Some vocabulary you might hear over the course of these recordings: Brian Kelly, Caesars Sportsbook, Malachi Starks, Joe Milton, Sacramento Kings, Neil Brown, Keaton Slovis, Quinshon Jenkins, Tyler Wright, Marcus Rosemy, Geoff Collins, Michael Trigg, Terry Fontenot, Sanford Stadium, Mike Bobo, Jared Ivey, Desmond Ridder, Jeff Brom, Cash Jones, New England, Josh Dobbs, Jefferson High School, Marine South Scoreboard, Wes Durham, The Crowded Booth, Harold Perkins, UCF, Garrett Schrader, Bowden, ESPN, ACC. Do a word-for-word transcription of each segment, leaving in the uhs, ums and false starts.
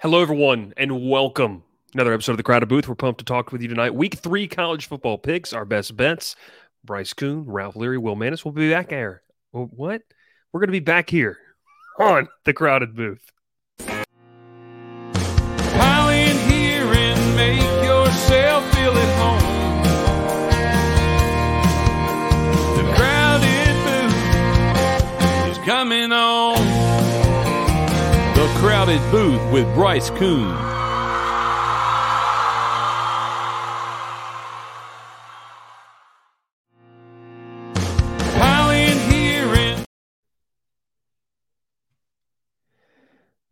Hello, everyone, and welcome. Another episode of The Crowded Booth. We're pumped to talk with you tonight. Week three college football picks, our best bets. Bryce Koon, Ralph Leary, Will Maness. We'll be back here. What? We're going to be back here on The Crowded Booth. Pile in here and make yourself feel at home. The Crowded Booth is coming on. The Crowded Booth with Bryce Koon.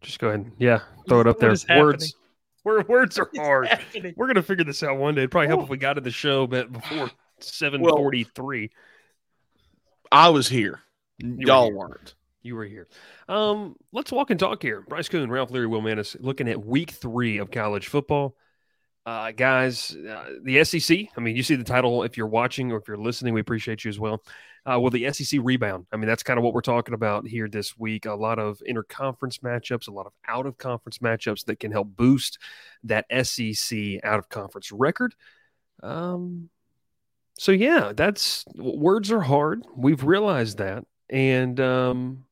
Just go ahead and, yeah, throw it up there. Words, word, words are hard. We're going to figure this out one day. It'd probably help oh. if we got to the show but before seven forty-three. Well, I was here. You Y'all were here. weren't. You were here. Um, let's walk and talk here. Bryce Koon, Ralph Leary, Will Maness, looking at week three of college football. Uh, guys, uh, the S E C, I mean, you see the title if you're watching or if you're listening. We appreciate you as well. Uh, will the S E C rebound? I mean, that's kind of what we're talking about here this week. A lot of interconference matchups, a lot of out-of-conference matchups that can help boost that S E C out-of-conference record. Um, so, yeah, that's – words are hard. We've realized that. And, um,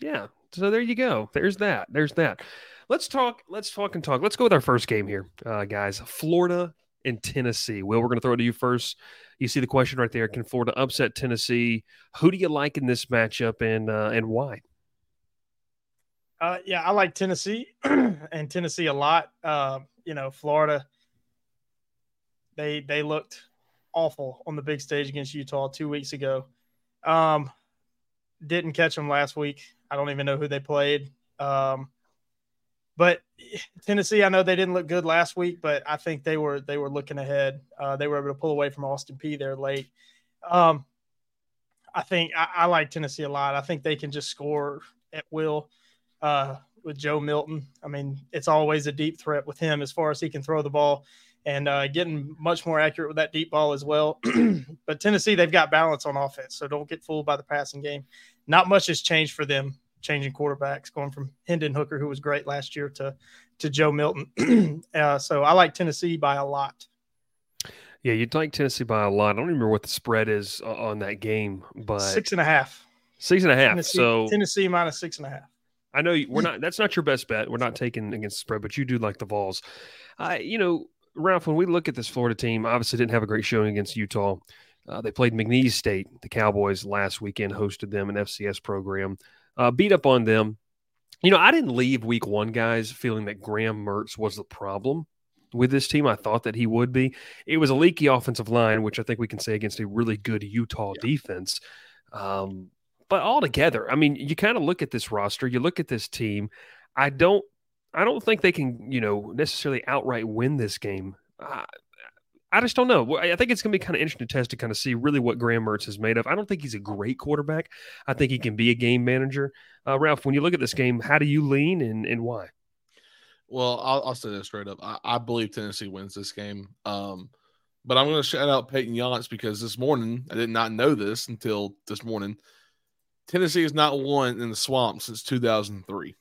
yeah, so there you go. There's that. There's that. Let's talk. Let's talk and talk. Let's go with our first game here, uh, guys. Florida and Tennessee. Will, we're going to throw it to you first. You see the question right there. Can Florida upset Tennessee? Who do you like in this matchup, and uh, and why? Uh, yeah, I like Tennessee and Tennessee a lot. Uh, you know, Florida. They they looked awful on the big stage against Utah two weeks ago. Um, didn't catch them last week. I don't even know who they played. Um, But Tennessee, I know they didn't look good last week, but I think they were they were looking ahead. Uh, they were able to pull away from Austin Peay there late. Um, I think I, I like Tennessee a lot. I think they can just score at will uh, with Joe Milton. I mean, it's always a deep threat with him as far as he can throw the ball and uh, getting much more accurate with that deep ball as well. But Tennessee, they've got balance on offense, so don't get fooled by the passing game. Not much has changed for them. Changing quarterbacks, going from Hendon Hooker, who was great last year, to to Joe Milton. uh, so I like Tennessee by a lot. Yeah, you'd like Tennessee by a lot. I don't remember what the spread is on that game, but six and a half. Six and a half. Tennessee, so Tennessee minus six and a half. I know we're not. That's not your best bet. We're not taking against the spread, but you do like the Vols. I, uh, you know, Ralph, when we look at this Florida team, obviously didn't have a great showing against Utah. Uh, they played McNeese State, the Cowboys, last weekend. Hosted them, an F C S program. Uh, beat up on them. You know, I didn't leave week one, guys, feeling that Graham Mertz was the problem with this team. I thought that he would be. It was a leaky offensive line, which I think we can say against a really good Utah yeah. defense. Um, but altogether, I mean, you kind of look at this roster, you look at this team. I don't, I don't think they can, you know, necessarily outright win this game. Uh, I just don't know. I think it's going to be kind of interesting to test to kind of see really what Graham Mertz is made of. I don't think he's a great quarterback. I think he can be a game manager. Uh, Ralph, when you look at this game, how do you lean and, and why? Well, I'll, I'll say this straight up. I, I believe Tennessee wins this game. Um, but I'm going to shout out Peyton Yance because this morning, I did not know this until this morning, Tennessee has not won in the swamp since two thousand three.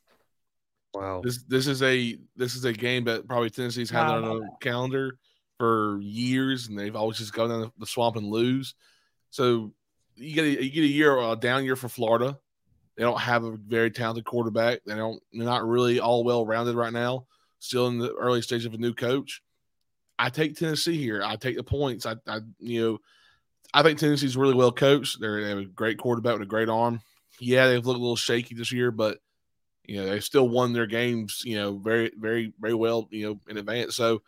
Wow. This this is a this is a game that probably Tennessee's had wow. on their calendar for years, and they've always just gone down the swamp and lose. So you get a, you get a year, a down year for Florida. They don't have a very talented quarterback. They don't, they're not really all well-rounded right now, still in the early stage of a new coach. I take Tennessee here. I take the points. I, I you know, I think Tennessee's really well coached. They're, they have a great quarterback with a great arm. Yeah, they've looked a little shaky this year, but, you know, they've still won their games, you know, very, very, very well, you know, in advance. So,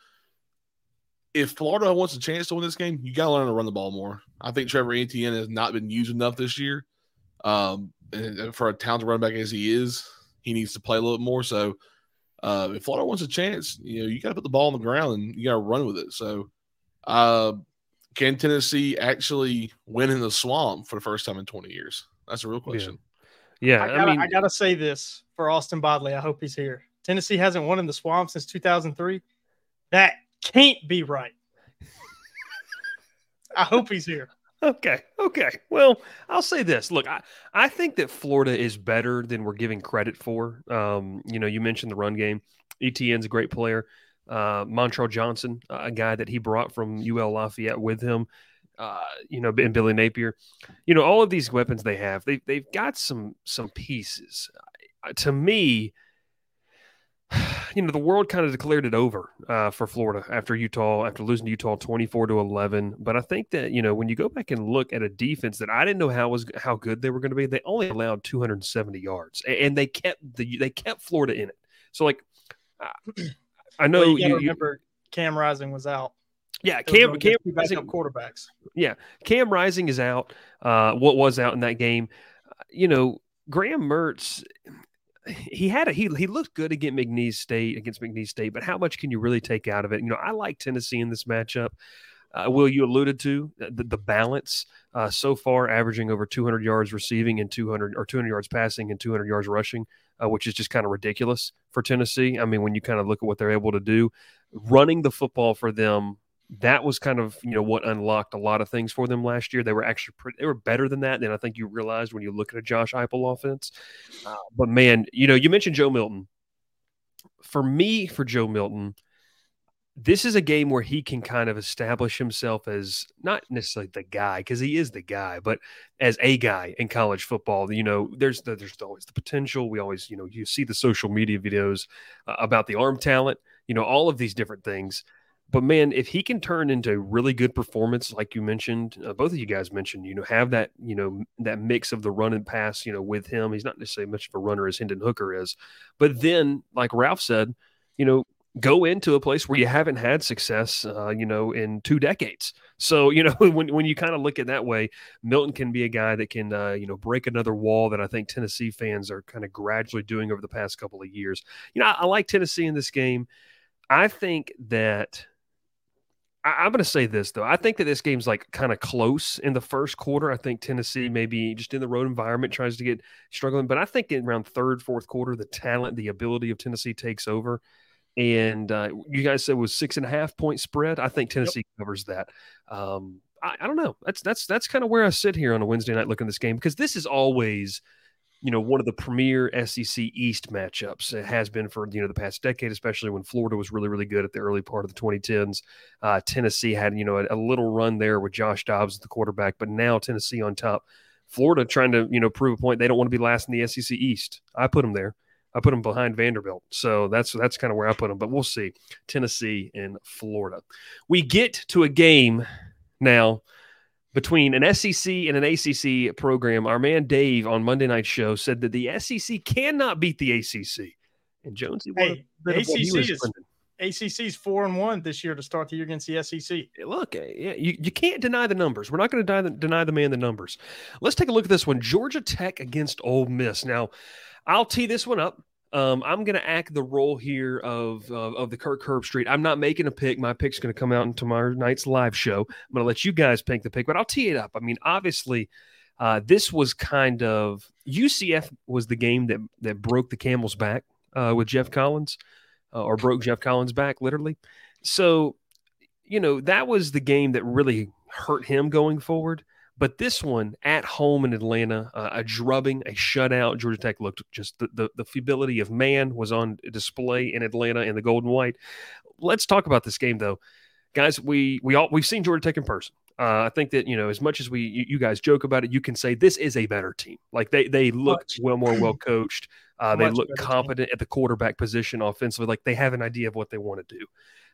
if Florida wants a chance to win this game, you got to learn to run the ball more. I think Trevor Etienne has not been used enough this year. Um, and for a talented running back as he is, he needs to play a little bit more. So uh, if Florida wants a chance, you know, you got to put the ball on the ground and you got to run with it. So uh, can Tennessee actually win in the swamp for the first time in twenty years? That's a real question. Yeah, yeah I gotta, I mean, I gotta say this for Austin Bodley. I hope he's here. Tennessee hasn't won in the swamp since two thousand three. That can't be right. I hope he's here. Okay. Okay. Well, I'll say this. Look, I, I think that Florida is better than we're giving credit for. Um, you know, you mentioned the run game. Etienne's a great player. Uh, Montrell Johnson, uh, a guy that he brought from U L Lafayette with him. Uh, you know, and Billy Napier. You know, all of these weapons they have, they they've got some some pieces. Uh, to me, you know, the world kind of declared it over uh, for Florida after Utah, after losing to Utah twenty-four to eleven. But I think that, you know, when you go back and look at a defense that I didn't know how was how good they were going to be, they only allowed two hundred seventy yards, and they kept the they kept Florida in it. So, like, uh, I know well, you, you remember you, Cam Rising was out. Yeah, Cam Cam Rising quarterbacks. Yeah, Cam Rising is out. Uh, what was out in that game? Uh, you know, Graham Mertz. He had a he he looked good against McNeese State against McNeese State, but how much can you really take out of it? You know, I like Tennessee in this matchup. Uh, Will, you alluded to the, the balance uh, so far, averaging over two hundred yards receiving and two hundred or two hundred yards passing and two hundred yards rushing, uh, which is just kind of ridiculous for Tennessee. I mean, when you kind of look at what they're able to do, running the football for them, that was kind of, you know, what unlocked a lot of things for them last year. They were actually pretty, they were better than that. And I think you realized when you look at a Josh Eiple offense. Uh, but, man, you know, you mentioned Joe Milton. For me, for Joe Milton, this is a game where he can kind of establish himself as not necessarily the guy, because he is the guy, but as a guy in college football. You know, there's the, there's always the potential. We always, you know, you see the social media videos uh, about the arm talent, you know, all of these different things. But, man, if he can turn into a really good performance, like you mentioned, uh, both of you guys mentioned, you know, have that, you know, that mix of the run and pass, you know, with him. He's not necessarily much of a runner as Hendon Hooker is. But then, like Ralph said, you know, go into a place where you haven't had success, uh, you know, in two decades. So, you know, when when you kind of look at it that way, Milton can be a guy that can, uh, you know, break another wall that I think Tennessee fans are kind of gradually doing over the past couple of years. You know, I, I like Tennessee in this game. I think that – I'm going to say this, though. I think that this game's like kind of close in the first quarter. I think Tennessee maybe just in the road environment tries to get struggling. But I think in around third, fourth quarter, the talent, the ability of Tennessee takes over. And uh, you guys said it was six and a half point spread. I think Tennessee yep. covers that. Um, I, I don't know. That's that's that's kind of where I sit here on a Wednesday night looking at this game, because this is always – you know, one of the premier S E C East matchups. It has been for, you know, the past decade, especially when Florida was really, really good at the early part of the twenty tens. Uh, Tennessee had, you know, a, a little run there with Josh Dobbs at the quarterback, but now Tennessee on top. Florida trying to, you know, prove a point. They don't want to be last in the S E C East. I put them there. I put them behind Vanderbilt. So that's that's kind of where I put them. But we'll see. Tennessee and Florida. We get to a game now between an S E C and an A C C program. Our man Dave on Monday Night Show said that the S E C cannot beat the A C C. And Jonesy, hey, what A C C is A C C's four and one this year to start the year against the S E C. Look, yeah, you, you can't deny the numbers. We're not going to deny the man the numbers. Let's take a look at this one: Georgia Tech against Ole Miss. Now, I'll tee this one up. Um, I'm going to act the role here of, of of the Kirk Herbstreit. I'm not making a pick. My pick's going to come out in tomorrow night's live show. I'm going to let you guys pick the pick, but I'll tee it up. I mean, obviously, uh, this was kind of – U C F was the game that, that broke the camel's back uh, with Geoff Collins uh, or broke Geoff Collins' back, literally. So, you know, that was the game that really hurt him going forward. But this one, at home in Atlanta, uh, a drubbing, a shutout. Georgia Tech looked just the, the the futility of man was on display in Atlanta in the gold and white. Let's talk about this game, though. Guys, we, we all, we've seen Georgia Tech in person. Uh, I think that, you know, as much as we you, you guys joke about it, you can say this is a better team. Like, they they look much. well more well-coached. Uh, they look competent team. At the quarterback position offensively. Like, they have an idea of what they want to do.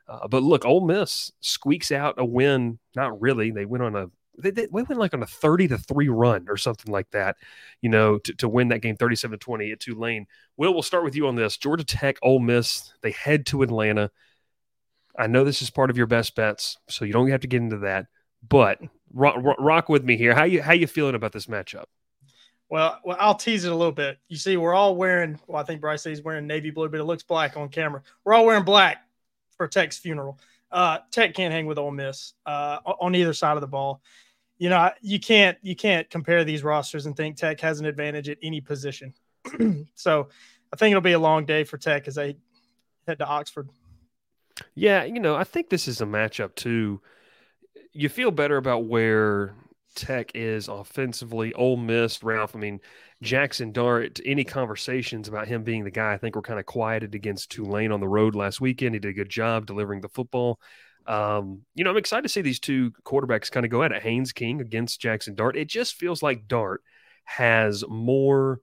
Uh, but, look, Ole Miss squeaks out a win. Not really. They went on a They, they went like on a thirty to three run or something like that, you know, to, to win that game thirty-seven to twenty at Tulane. Will, we'll start with you on this. Georgia Tech, Ole Miss, they head to Atlanta. I know this is part of your best bets, so you don't have to get into that. But rock, rock with me here. How you how you feeling about this matchup? Well, well, I'll tease it a little bit. You see, we're all wearing – well, I think Bryce says he's wearing navy blue, but it looks black on camera. We're all wearing black for Tech's funeral. Uh, Tech can't hang with Ole Miss uh, on either side of the ball. You know, you can't you can't compare these rosters and think Tech has an advantage at any position. So I think it'll be a long day for Tech as they head to Oxford. Yeah, you know, I think this is a matchup too. You feel better about where Tech is offensively. Ole Miss, Ralph, I mean, Jackson Dart, any conversations about him being the guy, I think, were kind of quieted against Tulane on the road last weekend. He did a good job delivering the football. Um, you know, I'm excited to see these two quarterbacks kind of go at it. Haynes King against Jackson Dart. It just feels like Dart has more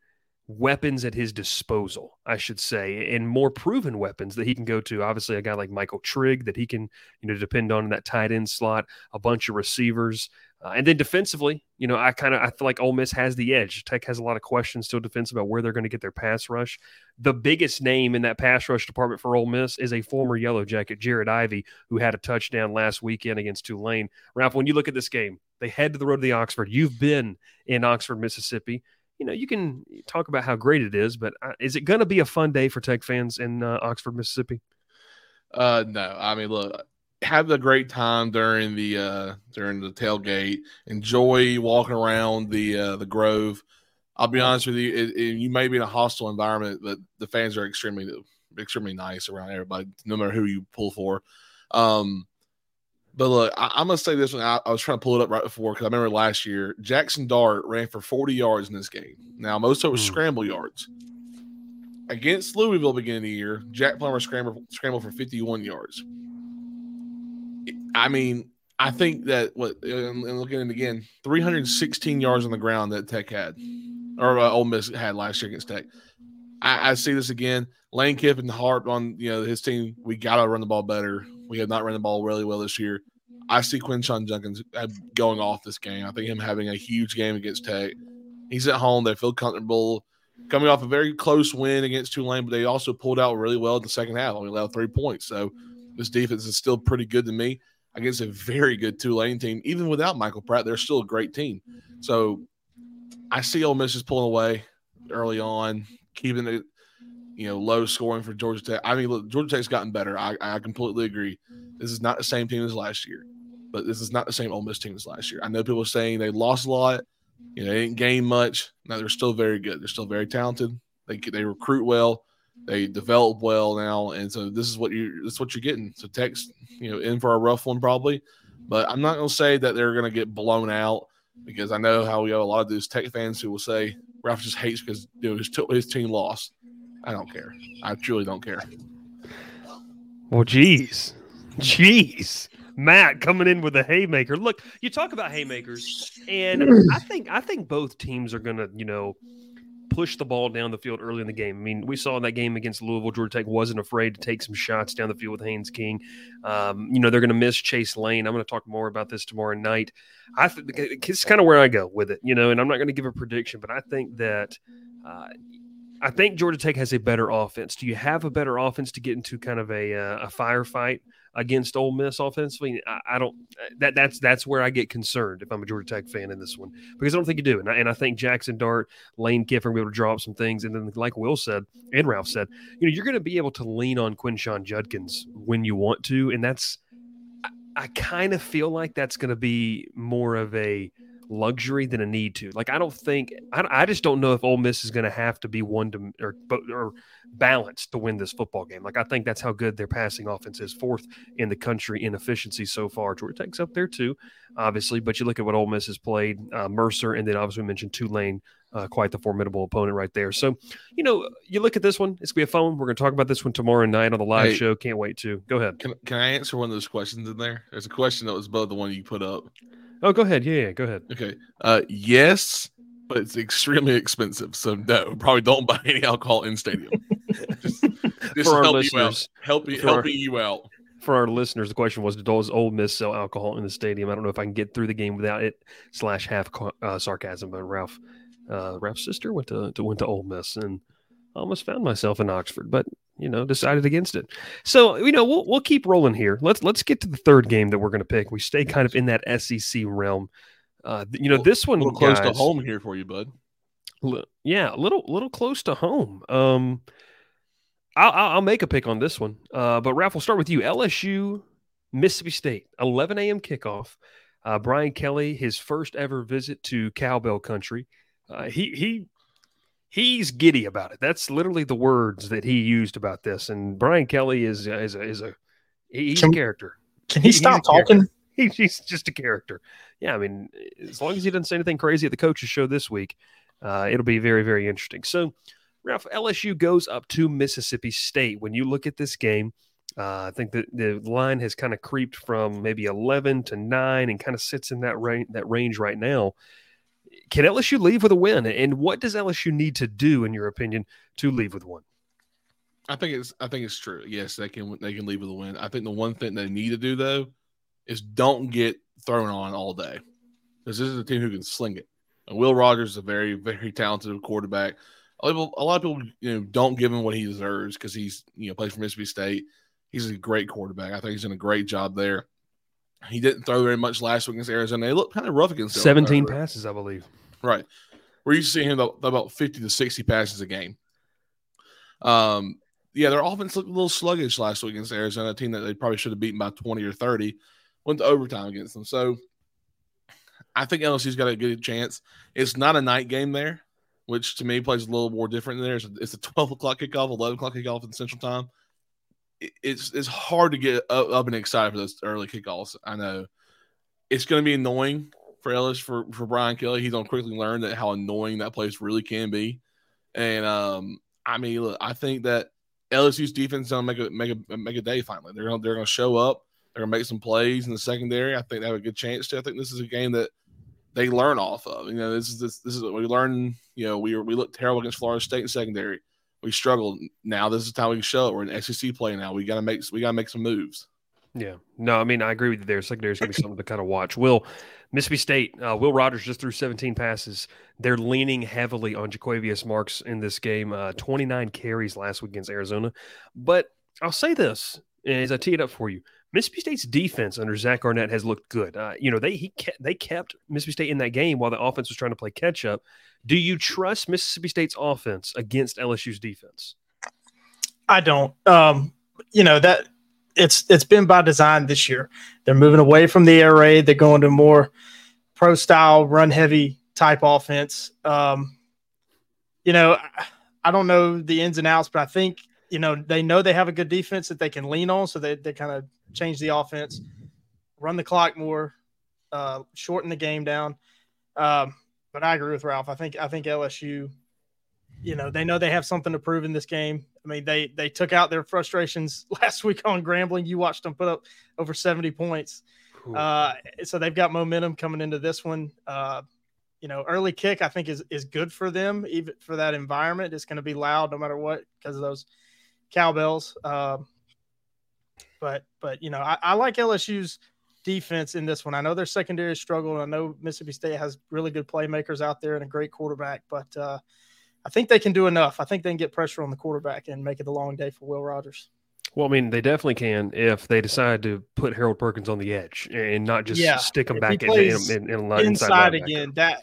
weapons at his disposal, I should say, and more proven weapons that he can go to. Obviously, a guy like Michael Trigg that he can, you know, depend on in that tight end slot, a bunch of receivers. Uh, and then defensively, you know, I kind of I feel like Ole Miss has the edge. Tech has a lot of questions still defensive about where they're going to get their pass rush. The biggest name in that pass rush department for Ole Miss is a former Yellow Jacket, Jared Ivey, who had a touchdown last weekend against Tulane. Ralph, when you look at this game, they head to the road to the Oxford. You've been in Oxford, Mississippi. You know, you can talk about how great it is, but is it going to be a fun day for Tech fans in uh, Oxford, Mississippi? Uh, no, I mean, look, have a great time during the uh, during the tailgate. Enjoy walking around the uh, the Grove. I'll be honest with you, it, it, you may be in a hostile environment, but the fans are extremely extremely nice around everybody, no matter who you pull for. Um, But look, I, I'm going to say this one. I, I was trying to pull it up right before because I remember last year, Jackson Dart ran for forty yards in this game. Now, most of it was mm. scramble yards. Against Louisville beginning of the year, Jack Plummer scrambled, scrambled for fifty-one yards. I mean, I think that, what, and, and looking at it again, three hundred sixteen yards on the ground that Tech had, or uh, Ole Miss had last year against Tech. I, I see this again. Lane Kiffin harped on, you know, his team, we got to run the ball better. We have not run the ball really well this year. I see Quinshon Jenkins going off this game. I think him having a huge game against Tech. He's at home. They feel comfortable. Coming off a very close win against Tulane, but they also pulled out really well in the second half. Only allowed three points. So this defense is still pretty good to me against a very good Tulane team. Even without Michael Pratt, they're still a great team. So I see Ole Miss is pulling away early on, keeping it, you know, low scoring for Georgia Tech. I mean, look, Georgia Tech's gotten better. I, I completely agree. This is not the same team as last year, but this is not the same Ole Miss team as last year. I know people are saying they lost a lot. You know, they didn't gain much. No, they're still very good. They're still very talented. They they recruit well. They develop well now, and so this is what you this is what you're getting. So Tech's, you know, in for a rough one probably, but I'm not going to say that they're going to get blown out because I know how we have a lot of those Tech fans who will say Ralph just hates because, you know, his his team lost. I don't care. I truly don't care. Well, geez. Geez. Matt coming in with a haymaker. Look, you talk about haymakers, and I think I think both teams are going to, you know, push the ball down the field early in the game. I mean, we saw in that game against Louisville, Georgia Tech wasn't afraid to take some shots down the field with Haynes King. Um, you know, they're going to miss Chase Lane. I'm going to talk more about this tomorrow night. I th- It's kind of where I go with it, you know, and I'm not going to give a prediction, but I think that uh, – I think Georgia Tech has a better offense. Do you have a better offense to get into kind of a uh, a firefight against Ole Miss offensively? I, I don't. That that's that's where I get concerned if I'm a Georgia Tech fan in this one, because I don't think you do. And I, and I think Jackson Dart, Lane Kiffin will be able to draw up some things. And then, like Will said and Ralph said, you know, you're going to be able to lean on Quinshon Jenkins when you want to, and that's. I, I kind of feel like that's going to be more of a luxury than a need to. Like, I don't think I, I just don't know if Ole Miss is going to have to be one to or, or balanced to win this football game. Like, I think that's how good their passing offense is, fourth in the country in efficiency so far. Georgia Tech's up there too, obviously, but you look at what Ole Miss has played, uh, Mercer, and then obviously we mentioned Tulane, uh, quite the formidable opponent right there. So, you know, you look at this one, it's gonna be a fun one. We're gonna talk about this one tomorrow night on the live hey, show. Can't wait to go ahead. Can, can I answer one of those questions in there? There's a question that was above the one you put up. Oh, go ahead. Yeah, yeah, go ahead. Okay. Uh, yes, but it's extremely expensive. So, no, probably don't buy any alcohol in stadium. just just for help our listeners, you out. Help, helping our, you out. For our listeners, the question was, does Ole Miss sell alcohol in the stadium? I don't know if I can get through the game without it, slash half uh, sarcasm. But Ralph, uh, Ralph's sister went to, to went to Ole Miss, and I almost found myself in Oxford, but, you know, decided against it. So, you know, we'll we'll keep rolling here. Let's let's get to the third game that we're going to pick. We stay kind of in that S E C realm. Uh, you know, this one, a little guys, close to home here for you, bud. Li- yeah, a little little close to home. Um, I'll, I'll make a pick on this one. Uh, but Ralph, we'll start with you. L S U, Mississippi State, eleven a.m. kickoff. Uh, Brian Kelly, his first ever visit to Cowbell Country. Uh, he he. He's giddy about it. That's literally the words that he used about this. And Brian Kelly is is a, is a he's can, a character. Can he, he stop talking? Character. He's just a character. Yeah, I mean, as long as he doesn't say anything crazy at the coaches' show this week, uh, it'll be very, very interesting. So, Ralph, L S U goes up to Mississippi State. When you look at this game, uh, I think that the line has kind of creeped from maybe eleven to nine and kind of sits in that range, that range right now. Can L S U leave with a win? And what does L S U need to do, in your opinion, to leave with one? I think it's I think it's true. Yes, they can they can leave with a win. I think the one thing they need to do, though, is don't get thrown on all day, because this is a team who can sling it. And Will Rogers is a very, very talented quarterback. A lot of people, you know, don't give him what he deserves because he's, you know, plays for Mississippi State. He's a great quarterback. I think he's done a great job there. He didn't throw very much last week against Arizona. He looked kind of rough against Arizona. seventeen passes, I believe. Right. We're used to seeing him about, about fifty to sixty passes a game. Um, yeah, their offense looked a little sluggish last week against Arizona, a team that they probably should have beaten by twenty or thirty. Went to overtime against them. So I think L S U's got a good chance. It's not a night game there, which to me plays a little more different than theirs. It's a twelve o'clock kickoff, eleven o'clock kickoff in Central Time. It's it's hard to get up, up and excited for those early kickoffs. I know it's going to be annoying for Ellis for, for Brian Kelly. He's going to quickly learn that how annoying that place really can be. And um, I mean, look, I think that L S U's defense is going to make a make a make a day finally. They're gonna, they're going to show up. They're going to make some plays in the secondary. I think they have a good chance to. I think this is a game that they learn off of. You know, this is this, this is what we learn. You know, we were, we looked terrible against Florida State in secondary. We struggled. Now this is how we can show it. We're in S E C play now. We gotta make we gotta make some moves. Yeah. No, I mean, I agree with you there. Secondary is gonna be something to kind of watch. Will Mississippi State, uh, Will Rogers just threw seventeen passes. They're leaning heavily on Jaquavius Marks in this game. Uh, twenty-nine carries last week against Arizona. But I'll say this as I tee it up for you. Mississippi State's defense under Zach Arnett has looked good. Uh, you know, they he kept, they kept Mississippi State in that game while the offense was trying to play catch-up. Do you trust Mississippi State's offense against L S U's defense? I don't. Um, you know, that it's it's been by design this year. They're moving away from the air raid. They're going to more pro-style, run-heavy type offense. Um, you know, I don't know the ins and outs, but I think, you know, they know they have a good defense that they can lean on, so they, they kind of change the offense, run the clock more, uh, shorten the game down. Um, but I agree with Ralph. I think I think L S U, you know, they know they have something to prove in this game. I mean, they they took out their frustrations last week on Grambling. You watched them put up over seventy points. Uh, so they've got momentum coming into this one. Uh, you know, early kick I think is is good for them, even for that environment. It's going to be loud no matter what because of those cowbells. Um, But, but you know, I, I like L S U's defense in this one. I know their secondary is struggling. I know Mississippi State has really good playmakers out there and a great quarterback. But uh, I think they can do enough. I think they can get pressure on the quarterback and make it a long day for Will Rogers. Well, I mean, they definitely can if they decide to put Harold Perkins on the edge and not just yeah. stick him if back in, in, in, in line, inside, inside again. That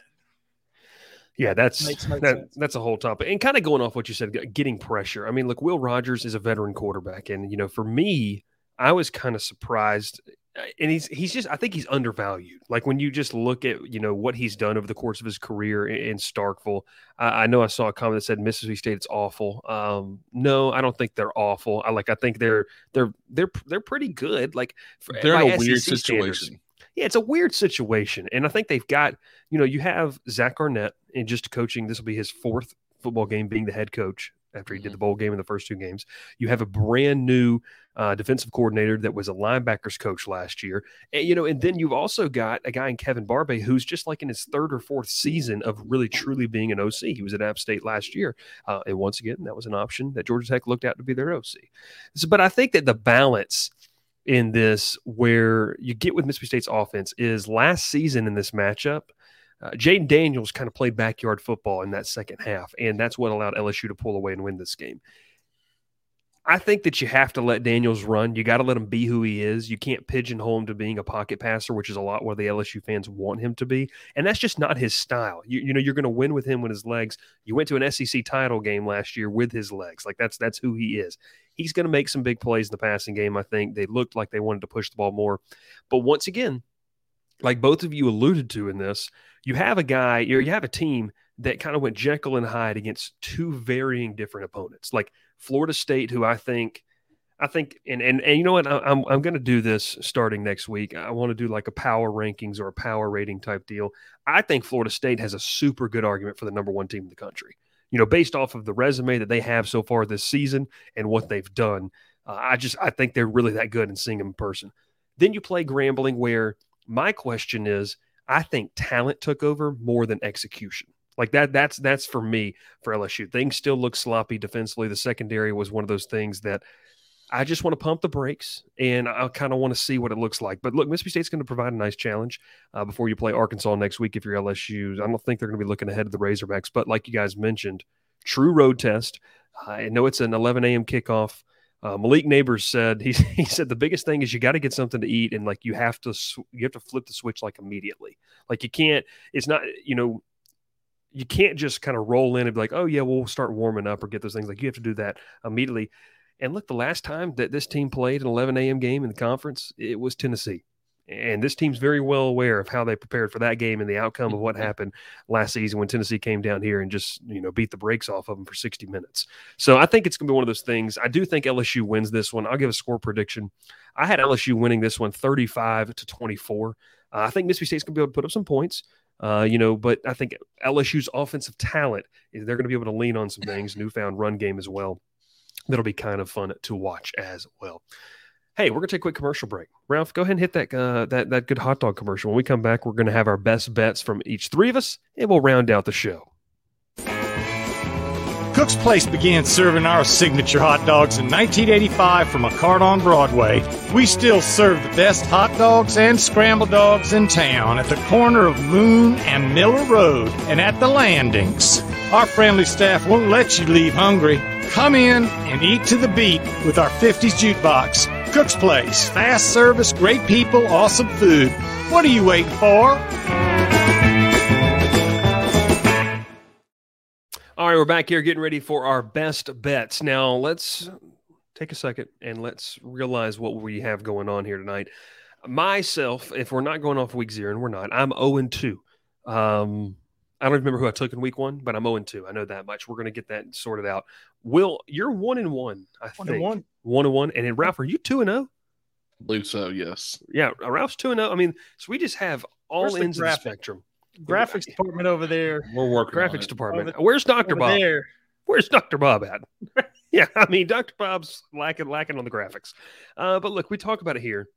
Yeah, that's makes, makes that, that's a whole topic. And kind of going off what you said, getting pressure. I mean, look, Will Rogers is a veteran quarterback. And, you know, for me, I was kind of surprised, and he's he's just I think he's undervalued. Like when you just look at, you know, what he's done over the course of his career in, in Starkville. I, I know I saw a comment that said Mississippi State it's awful. Um, no, I don't think they're awful. I like I think they're they're they're they're pretty good. Like for, they're in a S E C weird situation. Standards. Yeah, it's a weird situation, and I think they've got, you know, you have Zach Arnett and just coaching. This will be his fourth football game being the head coach after he did the bowl game in the first two games. You have a brand new uh, defensive coordinator that was a linebackers coach last year. And, you know, and then you've also got a guy in Kevin Barbe who's just like in his third or fourth season of really truly being an O C. He was at App State last year. Uh, and once again, that was an option that Georgia Tech looked out to be their O C. So, but I think that the balance in this where you get with Mississippi State's offense is last season in this matchup, Uh, Jaden Daniels kind of played backyard football in that second half, and that's what allowed L S U to pull away and win this game. I think that you have to let Daniels run. You got to let him be who he is. You can't pigeonhole him to being a pocket passer, which is a lot where the L S U fans want him to be, and that's just not his style. You, you know, you're going to win with him with his legs. You went to an S E C title game last year with his legs. Like, that's that's who he is. He's going to make some big plays in the passing game, I think. They looked like they wanted to push the ball more. But once again, like both of you alluded to in this, you have a guy, you you have a team that kind of went Jekyll and Hyde against two varying different opponents. Like Florida State, who I think, I think, and, and, and you know what, I'm I'm going to do this starting next week. I want to do like a power rankings or a power rating type deal. I think Florida State has a super good argument for the number one team in the country, you know, based off of the resume that they have so far this season and what they've done. Uh, I just, I think they're really that good in seeing them in person. Then you play Grambling, where my question is, I think talent took over more than execution. Like that, that's, that's for me, for L S U. Things still look sloppy defensively. The secondary was one of those things that I just want to pump the brakes, and I kind of want to see what it looks like. But look, Mississippi State's going to provide a nice challenge uh, before you play Arkansas next week. If you're L S U, I don't think they're going to be looking ahead of the Razorbacks, but like you guys mentioned, true road test. Uh, I know it's an eleven a.m. kickoff. Uh, Malik Neighbors said, he, he said the biggest thing is you got to get something to eat, and like you have to you have to flip the switch like immediately. Like you can't, it's not, you know, you can't just kind of roll in and be like, oh yeah, we'll start warming up or get those things. Like you have to do that immediately. And look, the last time that this team played an eleven a.m. game in the conference, it was Tennessee. And this team's very well aware of how they prepared for that game and the outcome of what happened last season when Tennessee came down here and just, you know, beat the brakes off of them for sixty minutes. So I think it's going to be one of those things. I do think L S U wins this one. I'll give a score prediction. I had L S U winning this one thirty-five to twenty-four. Uh, I think Mississippi State's going to be able to put up some points. Uh, you know, but I think L S U's offensive talent, they're going to be able to lean on some things, newfound run game as well. That'll be kind of fun to watch as well. Hey, we're going to take a quick commercial break. Ralph, go ahead and hit that uh, that that good hot dog commercial. When we come back, we're going to have our best bets from each three of us, and we'll round out the show. Cook's Place began serving our signature hot dogs in nineteen eighty-five from a cart on Broadway. We still serve the best hot dogs and scrambled dogs in town at the corner of Moon and Miller Road and at the landings. Our friendly staff won't let you leave hungry. Come in and eat to the beat with our fifties jukebox. Cook's Place, fast service, great people, awesome food. What are you waiting for? All right, we're back here getting ready for our best bets. Now, let's take a second and let's realize what we have going on here tonight. Myself, if we're not going off week zero, and we're not, I'm oh and two. Um, I don't remember who I took in week one, but I'm oh and two. I know that much. We're going to get that sorted out. Will, you're one and one, I one think. One and one. One and one. And then, Ralph, are you two and oh? I believe so, yes. Yeah, Ralph's two and oh. I mean, so we just have all Where's ends the of the spectrum. Graphics department over there. We're working. Graphics department. Over, Where's Doctor Bob? There. Where's Doctor Bob at? Yeah, I mean, Doctor Bob's lacking, lacking on the graphics. Uh, but look, we talk about it here.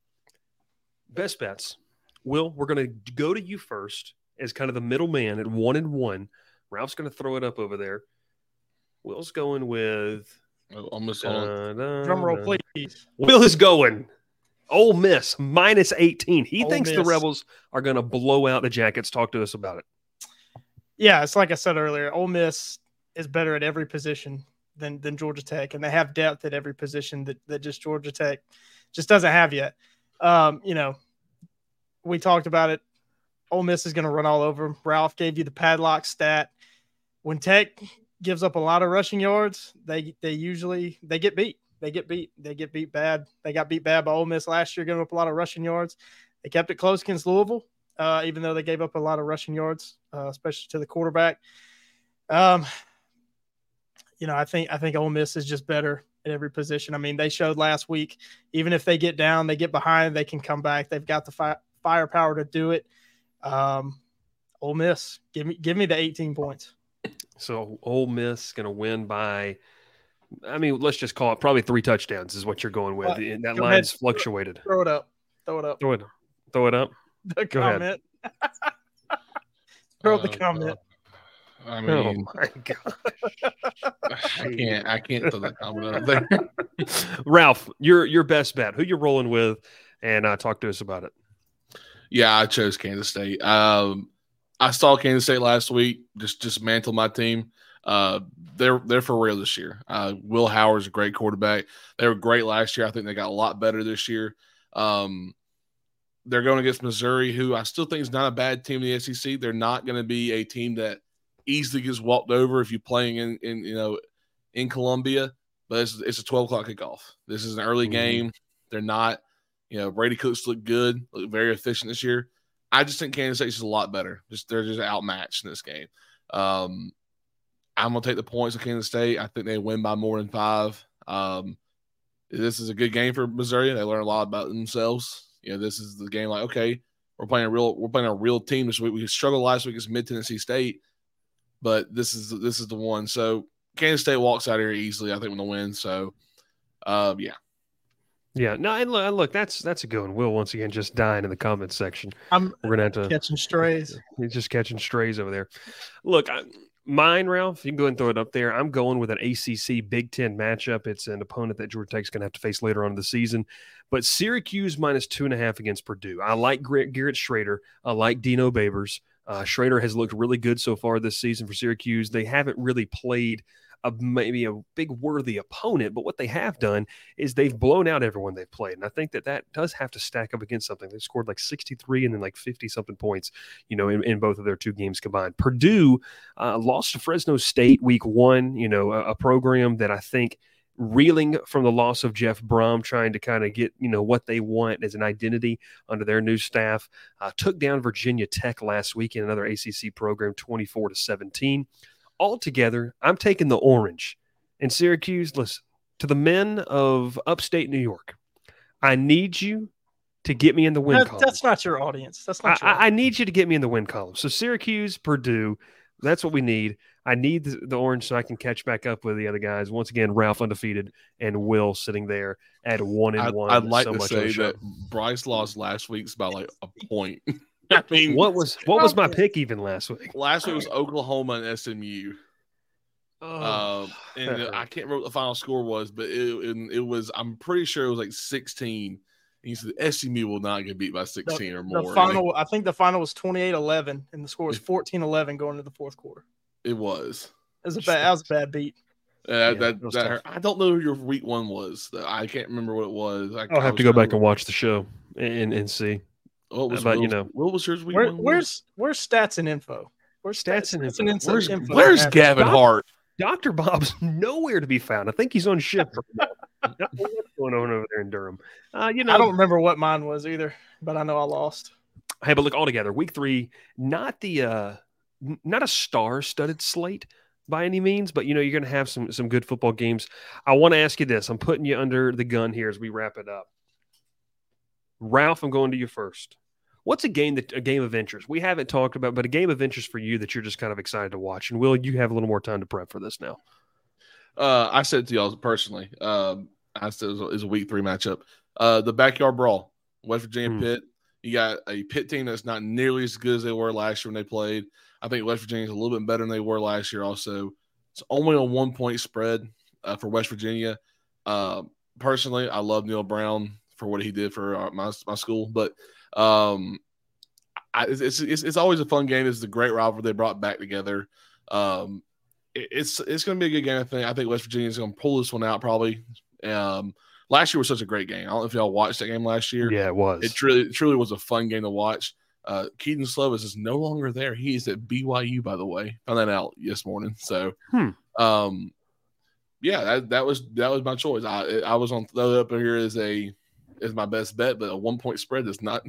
Best bets. Will, we're going to go to you first as kind of the middleman at one and one. Ralph's going to throw it up over there. Will's going with. Oh, almost da, da, da, drum roll, da. Please. Will is going. Ole Miss, minus eighteen. He Ole thinks Miss. The Rebels are going to blow out the Jackets. Talk to us about it. Yeah, it's like I said earlier, Ole Miss is better at every position than than Georgia Tech, and they have depth at every position that, that just Georgia Tech just doesn't have yet. Um, you know, we talked about it. Ole Miss is going to run all over them. Ralph gave you the padlock stat. When Tech gives up a lot of rushing yards, they they usually they get beat. They get beat. They get beat bad. They got beat bad by Ole Miss last year, giving up a lot of rushing yards. They kept it close against Louisville, uh, even though they gave up a lot of rushing yards, uh, especially to the quarterback. Um, you know, I think I think Ole Miss is just better at every position. I mean, they showed last week, even if they get down, they get behind, they can come back. They've got the fi- firepower to do it. Um, Ole Miss, give me give me the eighteen points. So Ole Miss going to win by – I mean, let's just call it probably three touchdowns is what you're going with. Uh, and that go line's ahead. fluctuated. Throw it up. Throw it up. Throw it up. Throw it up. The go comment. Throw uh, the comment. Uh, I mean, oh my gosh. I can't. I can't throw the comment up there. Ralph, your your best bet. Who you rolling with? And uh, talk to us about it. Yeah, I chose Kansas State. Um, I saw Kansas State last week. Just dismantled my team. Uh, they're they're for real this year. Uh, Will Howard's a great quarterback. They were great last year. I think they got a lot better this year. Um, they're going against Missouri, who I still think is not a bad team in the S E C. They're not going to be a team that easily gets walked over if you're playing in, in you know in Columbia. But it's, it's a twelve o'clock kickoff. This is an early mm-hmm. game. They're not, you know, Brady Cook's looked good, looked very efficient this year. I just think Kansas State's a lot better. Just they're just outmatched in this game. Um, I'm going to take the points of Kansas State. I think they win by more than five. Um, this is a good game for Missouri. They learn a lot about themselves. You know, this is the game like, okay, we're playing a real we're playing a real team this week. We struggled last week against Mid Tennessee State, but this is this is the one. So Kansas State walks out here easily, I think, with the win. So, uh, yeah. Yeah, no, and look, look, that's that's a good one. Will, once again, just dying in the comments section. I'm We're gonna have to catching strays. He's just catching strays over there. Look, I, mine, Ralph, you can go ahead and throw it up there. I'm going with an A C C Big Ten matchup. It's an opponent that Georgia Tech's going to have to face later on in the season. But Syracuse minus two and a half against Purdue. I like Garrett Schrader. I like Dino Babers. Uh, Schrader has looked really good so far this season for Syracuse. They haven't really played A, maybe a big worthy opponent, but what they have done is they've blown out everyone they've played. And I think that that does have to stack up against something. They scored like sixty-three and then like fifty-something points, you know, in, in both of their two games combined. Purdue uh, lost to Fresno State week one, you know, a, a program that I think reeling from the loss of Jeff Brom, trying to kind of get, you know, what they want as an identity under their new staff, uh, took down Virginia Tech last week in another A C C program, twenty-four to seventeen. Altogether, I'm taking the orange. And Syracuse, listen, to the men of upstate New York, I need you to get me in the win that, column. That's not your audience. That's not. I, your I, I need you to get me in the win column. So Syracuse, Purdue, that's what we need. I need the, the orange so I can catch back up with the other guys. Once again, Ralph undefeated and Will sitting there at one and I, one. I'd like so to much say that Bryce lost last week's by like a point. I mean, what was what was my pick even last week? Last week was Oklahoma and S M U. Oh. Um, and I can't remember what the final score was, but it, it, it was, I'm pretty sure it was like sixteen. And you said S M U will not get beat by sixteen the, or more. The final, I, think, I think the final was twenty-eight eleven, and the score was fourteen eleven going into the fourth quarter. It was. It was a bad, that was a bad beat. Uh, yeah, that, that that I don't know who your week one was. I can't remember what it was. I, I'll I have was to go back and watch the show and, and see. What was about, you know? What was yours? Where, where's where's stats and info? Where's stats, stats and info? And where's, info where's Gavin Doctor Hart? Doctor Bob's nowhere to be found. I think he's on ship. What's going on over there in Durham? Uh, you know, I don't remember what mine was either, but I know I lost. Hey, but look, all together, week three, not the uh, not a star-studded slate by any means, but you know you're going to have some some good football games. I want to ask you this. I'm putting you under the gun here as we wrap it up. Ralph, I'm going to you first. What's a game that a game of interest? We haven't talked about, but a game of interest for you that you're just kind of excited to watch. And Will, you have a little more time to prep for this now. Uh, I said to y'all personally, um, I said it was a week three matchup. Uh, the Backyard Brawl, West Virginia mm. Pitt. You got a Pitt team that's not nearly as good as they were last year when they played. I think West Virginia's a little bit better than they were last year also. It's only a one-point spread uh, for West Virginia. Uh, personally, I love Neil Brown for what he did for our, my my school, but um, I, it's, it's it's always a fun game. It's the great rivalry they brought back together. Um, it, it's it's going to be a good game. I think I think West Virginia is going to pull this one out probably. Um, last year was such a great game. I don't know if y'all watched that game last year. Yeah, it was. It truly it truly was a fun game to watch. Uh, Keaton Slovis is no longer there. He is at B Y U, by the way. Found that out this morning. So, hmm. um, yeah, that that was that was my choice. I I was on throw up here as a is my best bet, but a one-point spread is not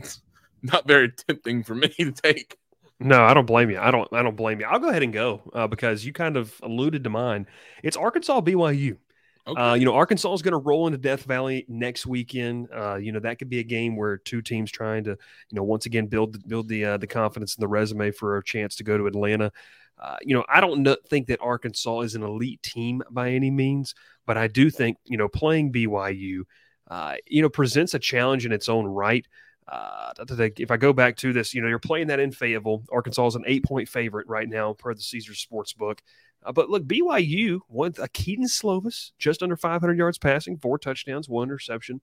not very tempting for me to take. No, I don't blame you. I don't I don't blame you. I'll go ahead and go uh, because you kind of alluded to mine. It's Arkansas B Y U. Okay. Uh, you know, Arkansas is going to roll into Death Valley next weekend. Uh, you know, that could be a game where two teams trying to, you know, once again build, build the uh, the confidence in the resume for a chance to go to Atlanta. Uh, you know, I don't know, think that Arkansas is an elite team by any means, but I do think, you know, playing B Y U – Uh, you know, presents a challenge in its own right. Uh, if I go back to this, you know, you're playing that in Fayetteville. Arkansas is an eight-point favorite right now per the Caesars Sportsbook. Uh, but, look, B Y U won a Keaton Slovis, just under five hundred yards passing, four touchdowns, one interception.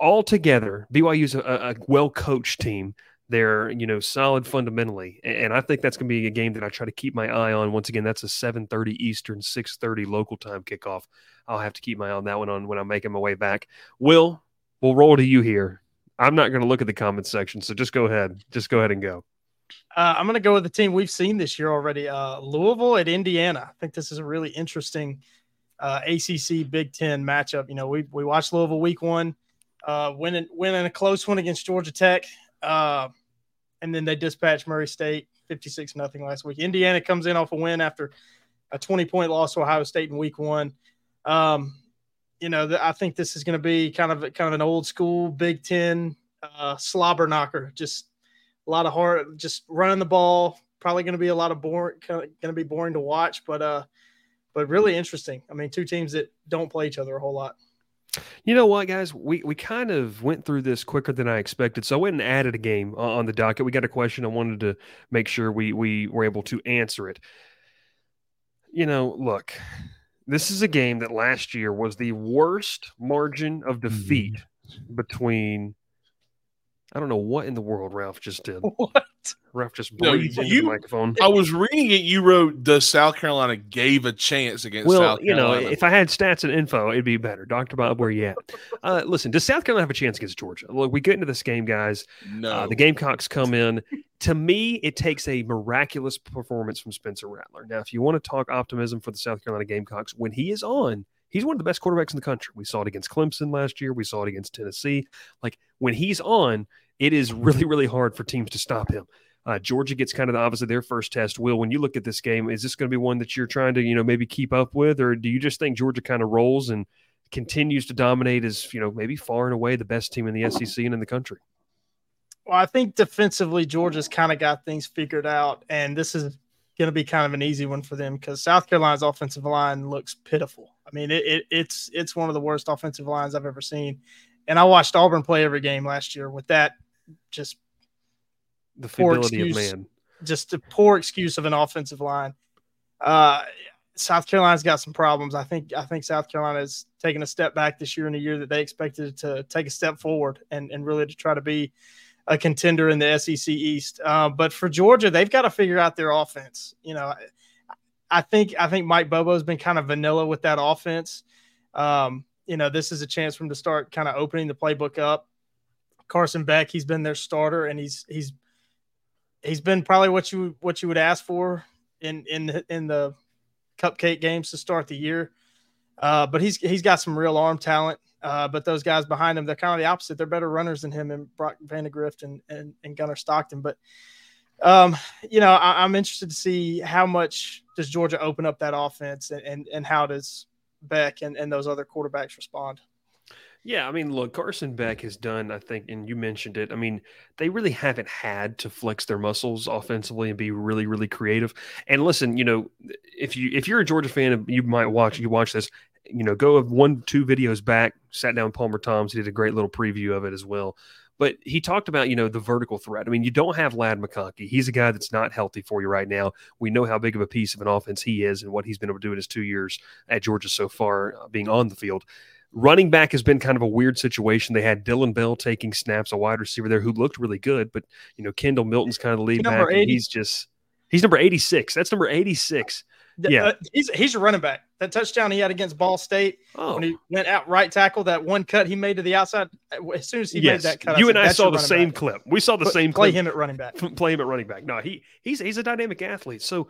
Altogether, B Y U is a, a well-coached team. They're, you know, solid fundamentally. And I think that's going to be a game that I try to keep my eye on. Once again, that's a seven thirty Eastern, six thirty local time kickoff. I'll have to keep my eye on that one on when I'm making my way back. Will, we'll roll to you here. I'm not going to look at the comments section, so just go ahead. Just go ahead and go. Uh, I'm going to go with the team we've seen this year already, uh, Louisville at Indiana. I think this is a really interesting uh, A C C Big Ten matchup. You know, we we watched Louisville week one, uh, winning, winning a close one against Georgia Tech. Uh, And then they dispatched Murray State fifty-six nothing last week. Indiana comes in off a win after a twenty-point loss to Ohio State in week one. Um, you know, the, I think this is going to be kind of kind of an old school Big Ten uh, slobber knocker. Just a lot of hard, just running the ball. Probably going to be a lot of boring, kind of going to be boring to watch, but uh, but really interesting. I mean, two teams that don't play each other a whole lot. You know what, guys? We we kind of went through this quicker than I expected, so I went and added a game on the docket. We got a question. I wanted to make sure we we were able to answer it. You know, look, this is a game that last year was the worst margin of defeat between – I don't know what in the world Ralph just did. What? Ralph just breathed no, you, into you, the microphone. I was reading it. You wrote, does South Carolina gave a chance against well, South Carolina? Well, you know, if I had stats and info, it'd be better. Doctor Bob, where you at? Uh, listen, does South Carolina have a chance against Georgia? Look, we get into this game, guys. No. Uh, the Gamecocks come in. To me, it takes a miraculous performance from Spencer Rattler. Now, if you want to talk optimism for the South Carolina Gamecocks, when he is on, he's one of the best quarterbacks in the country. We saw it against Clemson last year. We saw it against Tennessee. Like, when he's on, it is really, really hard for teams to stop him. Uh, Georgia gets kind of the opposite of their first test. Will, when you look at this game, is this going to be one that you're trying to, you know, maybe keep up with, or do you just think Georgia kind of rolls and continues to dominate as, you know, maybe far and away the best team in the S E C and in the country? Well, I think defensively Georgia's kind of got things figured out, and this is going to be kind of an easy one for them because South Carolina's offensive line looks pitiful. I mean, it, it, it's it's one of the worst offensive lines I've ever seen, and I watched Auburn play every game last year with that just the fidelity of man, just a poor excuse of an offensive line. Uh, South Carolina's got some problems. I think I think South Carolina's taking a step back this year in a year that they expected to take a step forward and and really to try to be a contender in the S E C East. Uh, but for Georgia, they've got to figure out their offense. You know, I, I think, I think Mike Bobo's been kind of vanilla with that offense. Um, you know, this is a chance for him to start kind of opening the playbook up. Carson Beck, he's been their starter and he's, he's, he's been probably what you, what you would ask for in, in, in the cupcake games to start the year. Uh, but he's, he's got some real arm talent. Uh, but those guys behind him, they're kind of the opposite. They're better runners than him and Brock Vandegrift and, and, and Gunnar Stockton. But, um, you know, I, I'm interested to see how much does Georgia open up that offense and, and, and how does Beck and, and those other quarterbacks respond? Yeah, I mean, look, Carson Beck has done, I think, and you mentioned it, I mean, they really haven't had to flex their muscles offensively and be really, really creative. And listen, you know, if, you, if you're a Georgia fan, you might watch, you watch this, you know, go one, two videos back, sat down with Palmer Toms, he did a great little preview of it as well. But he talked about, you know, the vertical threat. I mean, you don't have Ladd McConkey. He's a guy that's not healthy for you right now. We know how big of a piece of an offense he is and what he's been able to do in his two years at Georgia so far, uh, being on the field. Running back has been kind of a weird situation. They had Dylan Bell taking snaps, a wide receiver there who looked really good, but, you know, Kendall Milton's kind of the lead back. And he's just – he's number eighty-six. That's number eighty-six. Yeah. Uh, he's, he's a running back. That touchdown he had against Ball State oh. when he went out right tackle, that one cut he made to the outside, as soon as he yes. made that cut. You I said, and I saw the same back. clip. We saw the Put, same play clip. Play him at running back. Play him at running back. No, he he's he's a dynamic athlete. So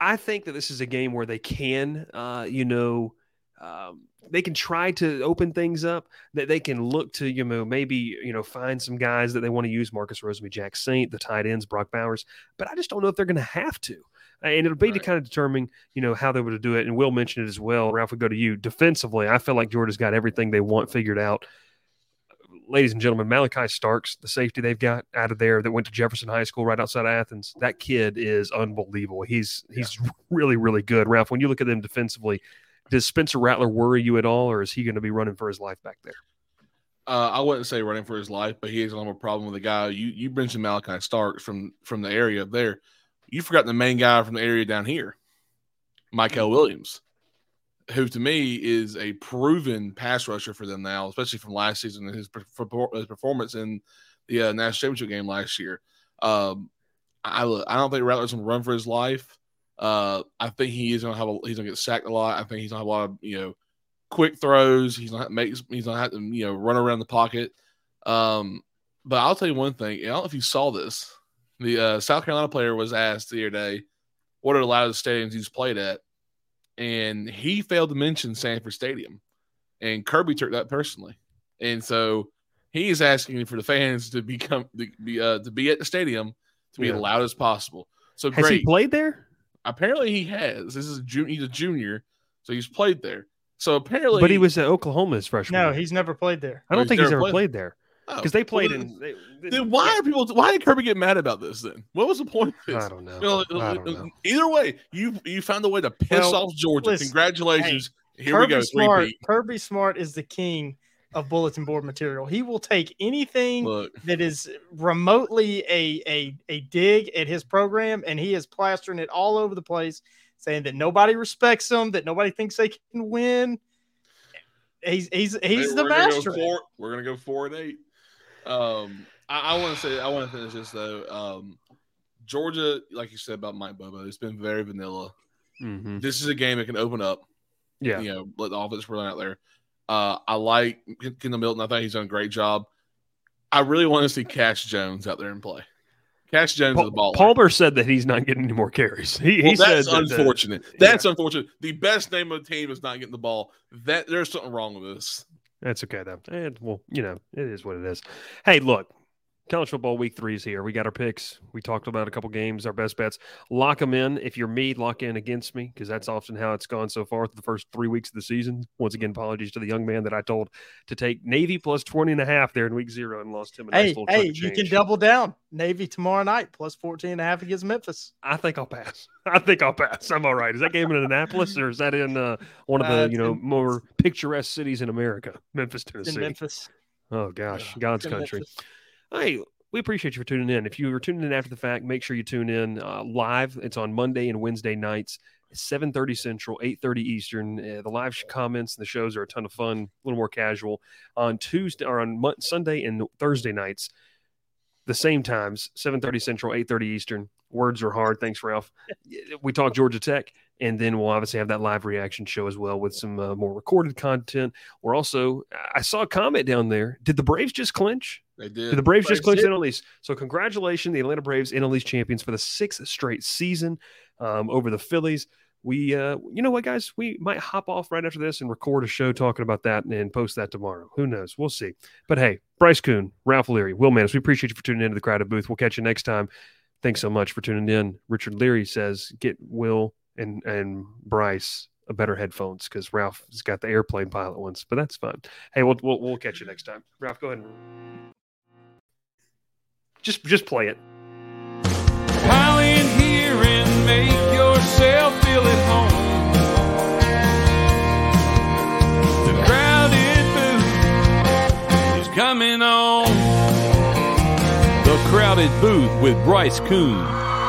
I think that this is a game where they can, uh, you know – Um, they can try to open things up, that they can look to, you know, maybe, you know, find some guys that they want to use, Marcus Rosemy, Jack Saint, the tight ends, Brock Bowers, but I just don't know if they're going to have to. And it'll be right. to kind of determine, you know, how they would do it. And Will mentioned it as well. Ralph, we go to you. Defensively, I feel like Georgia's got everything they want figured out. Ladies and gentlemen, Malachi Starks, the safety they've got out of there that went to Jefferson High School right outside of Athens, that kid is unbelievable. He's, yeah. he's really, really good. Ralph, when you look at them defensively, does Spencer Rattler worry you at all, or is he going to be running for his life back there? Uh, I wouldn't say running for his life, but he is going to have a problem with the guy. You you mentioned Malachi Starks from, from the area up there. You forgot the main guy from the area down here, Michael Williams, who to me is a proven pass rusher for them now, especially from last season and his, his performance in the uh, National Championship game last year. Um, I, I don't think Rattler's going to run for his life. Uh, I think he is gonna have a, he's gonna get sacked a lot. I think he's gonna have a lot of you know quick throws. He's gonna make he's gonna have to you know run around the pocket. Um, but I'll tell you one thing. I don't know if you saw this. The uh, South Carolina player was asked the other day, "What are the loudest stadiums he's played at?" And he failed to mention Sanford Stadium. And Kirby took that personally. And so he is asking for the fans to become to be uh, to be at the stadium to be yeah. as loud as possible. So has great. he played there? Apparently he has. This is a junior. He's a junior, so he's played there. So apparently, but he was at Oklahoma his freshman. No, he's never played there. I don't think he's ever played there because they played in. Then why are people? Why did Kirby get mad about this? Then what was the point of this? I don't know. Either way, you you found a way to piss off Georgia. Congratulations. Here we go. Kirby Smart is the king of bulletin board material. He will take anything Look. that is remotely a, a a dig at his program, and he is plastering it all over the place, saying that nobody respects him, that nobody thinks they can win. He's he's he's the master. We're gonna go four and eight. Um, I, I want to say I want to finish this though. Um, Georgia, like you said about Mike Bobo, it's been very vanilla. Mm-hmm. This is a game that can open up. Yeah, you know, let the offense run out there. Uh, I like Kendall Milton. I think he's done a great job. I really want to see Cash Jones out there and play. Cash Jones pa- is the ball. Palmer said that he's not getting any more carries. He, well, he that's said unfortunate. That, uh, that's yeah. unfortunate. The best name of the team is not getting the ball. That there's something wrong with this. That's okay though. And well, you know, it is what it is. Hey, look, college football week three is here. We got our picks. We talked about a couple games, our best bets. Lock them in. If you're me, lock in against me because that's often how it's gone so far through the first three weeks of the season. Once again, apologies to the young man that I told to take Navy plus twenty and a half there in week zero and lost him. A hey, nice little hey, you can double down. Navy tomorrow night plus fourteen and a half against Memphis. I think I'll pass. I think I'll pass. I'm all right. Is that game in Annapolis or is that in uh, one of the uh, you know in, more picturesque cities in America? Memphis, Tennessee. In Memphis. Oh, gosh. Yeah, God's country. Memphis. Hey, we appreciate you for tuning in. If you were tuning in after the fact, make sure you tune in uh, live. It's on Monday and Wednesday nights, seven thirty Central, eight thirty Eastern. Uh, the live comments and the shows are a ton of fun, a little more casual. On Tuesday or on Monday, Sunday and Thursday nights, the same times, seven thirty Central, eight thirty Eastern. Words are hard. Thanks, Ralph. We talk Georgia Tech. And then we'll obviously have that live reaction show as well with some uh, more recorded content. We're also, I saw a comment down there. Did the Braves just clinch? They did. Did the Braves, the Braves just clinch the N L East? So congratulations, the Atlanta Braves N L East champions for the sixth straight season um, over the Phillies. We, uh, you know what, guys? We might hop off right after this and record a show talking about that and post that tomorrow. Who knows? We'll see. But hey, Bryce Koon, Ralph Leary, Will Maness, we appreciate you for tuning into the Crowded Booth. We'll catch you next time. Thanks so much for tuning in. Richard Leary says, get Will and and Bryce a better headphones because Ralph's got the airplane pilot ones, but that's fun. Hey, we'll, we'll we'll catch you next time. Ralph, go ahead and just just play it. Pile in here and make yourself feel at home. The Crowded Booth is coming on. The Crowded Booth with Bryce Koon.